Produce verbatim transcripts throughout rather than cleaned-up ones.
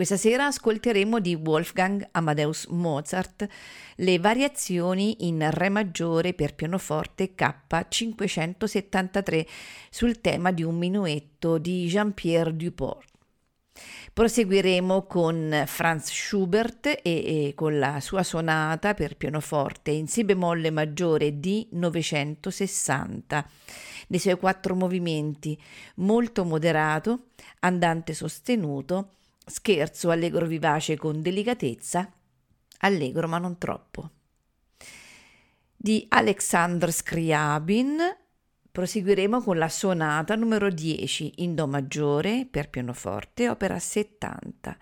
Questa sera ascolteremo di Wolfgang Amadeus Mozart le variazioni in Re maggiore per pianoforte K cinquecentosettantatré sul tema di un minuetto di Jean-Pierre Duport. Proseguiremo con Franz Schubert e, e con la sua sonata per pianoforte in Si bemolle maggiore D novecentosessanta, dei suoi quattro movimenti, molto moderato, andante sostenuto, scherzo allegro vivace con delicatezza, allegro ma non troppo. Di Alexandre Scriabin proseguiremo con la sonata numero dieci in Do maggiore per pianoforte, opera settanta,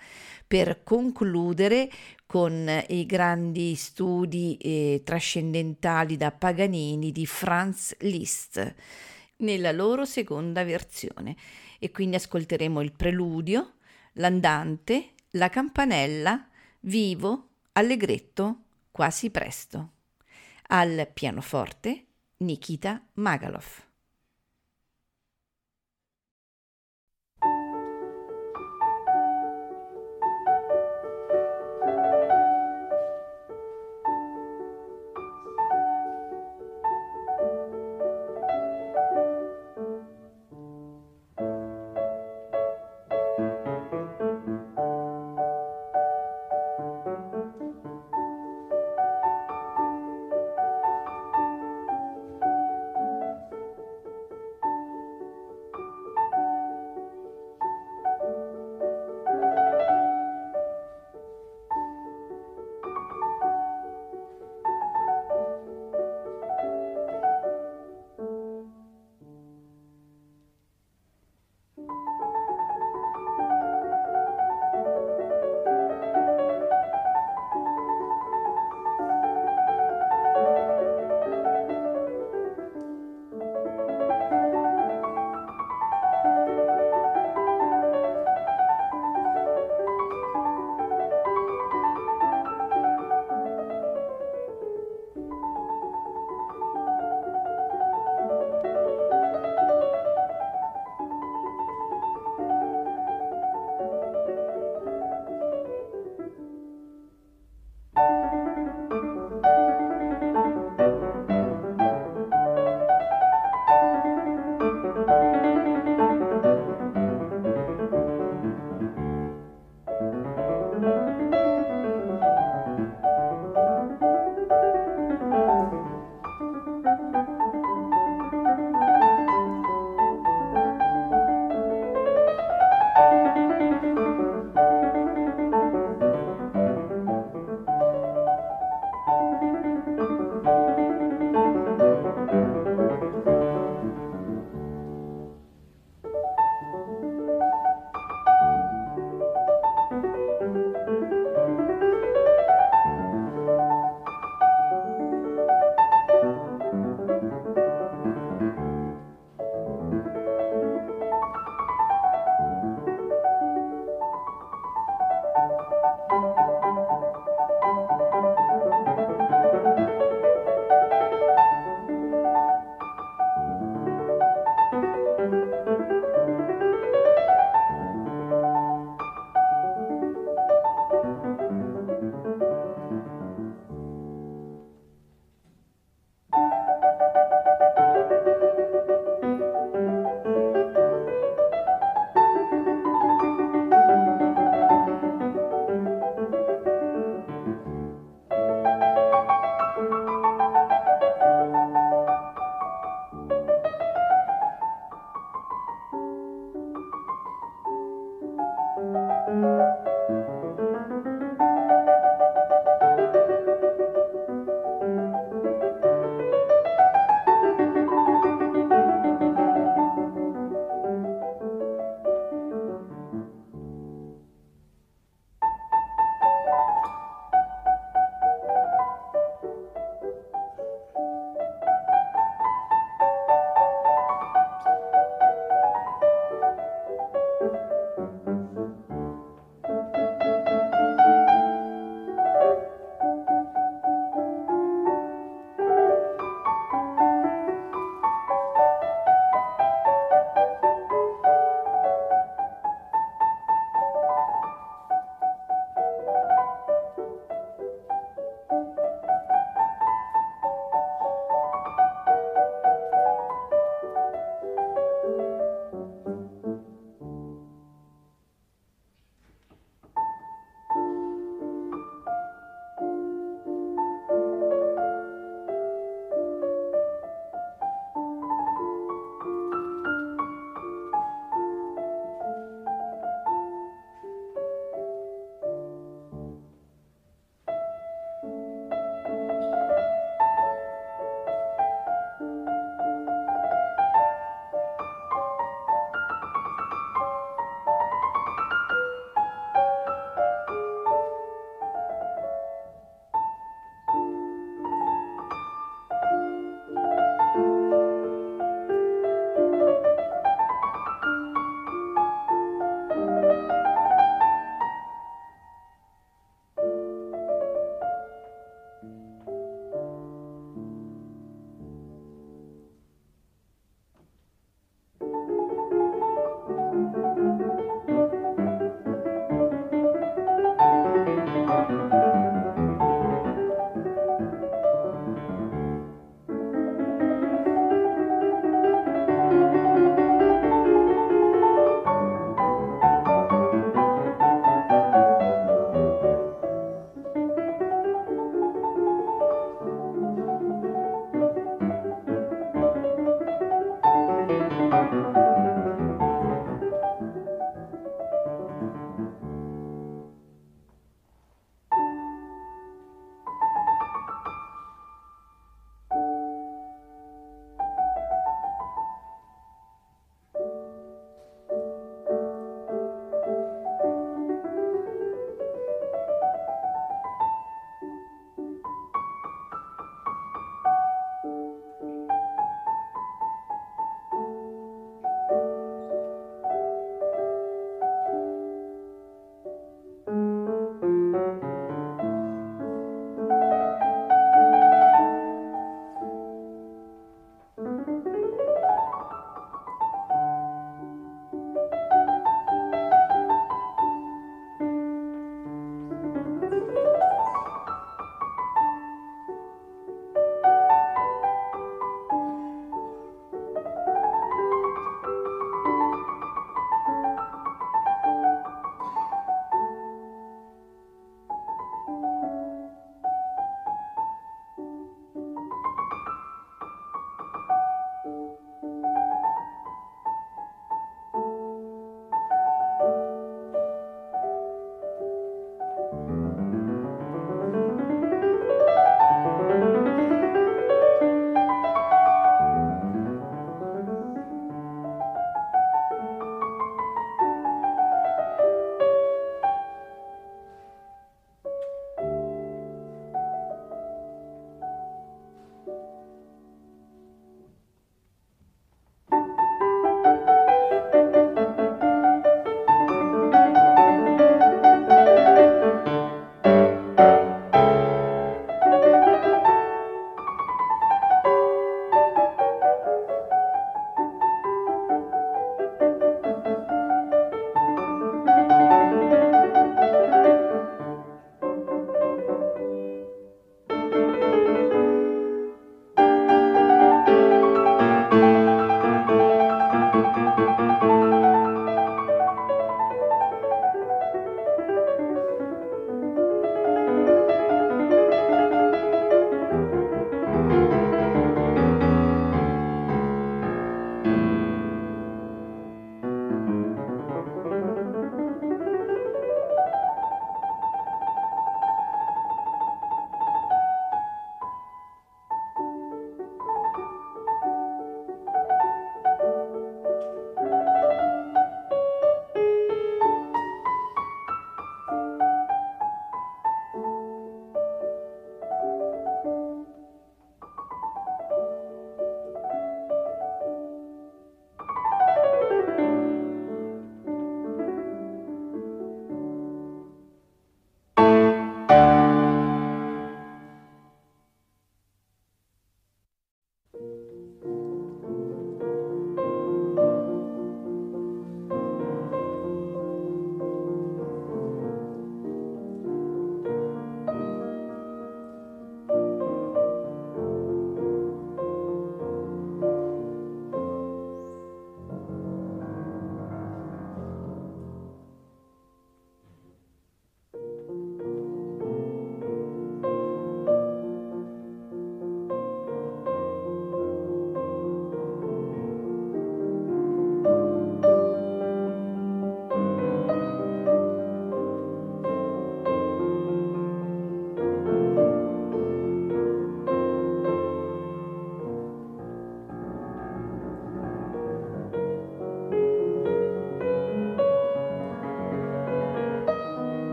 per concludere con i grandi studi eh, trascendentali da Paganini di Franz Liszt nella loro seconda versione, e quindi ascolteremo il preludio, l'andante, la campanella, vivo, allegretto, quasi presto. Al pianoforte Nikita Magaloff.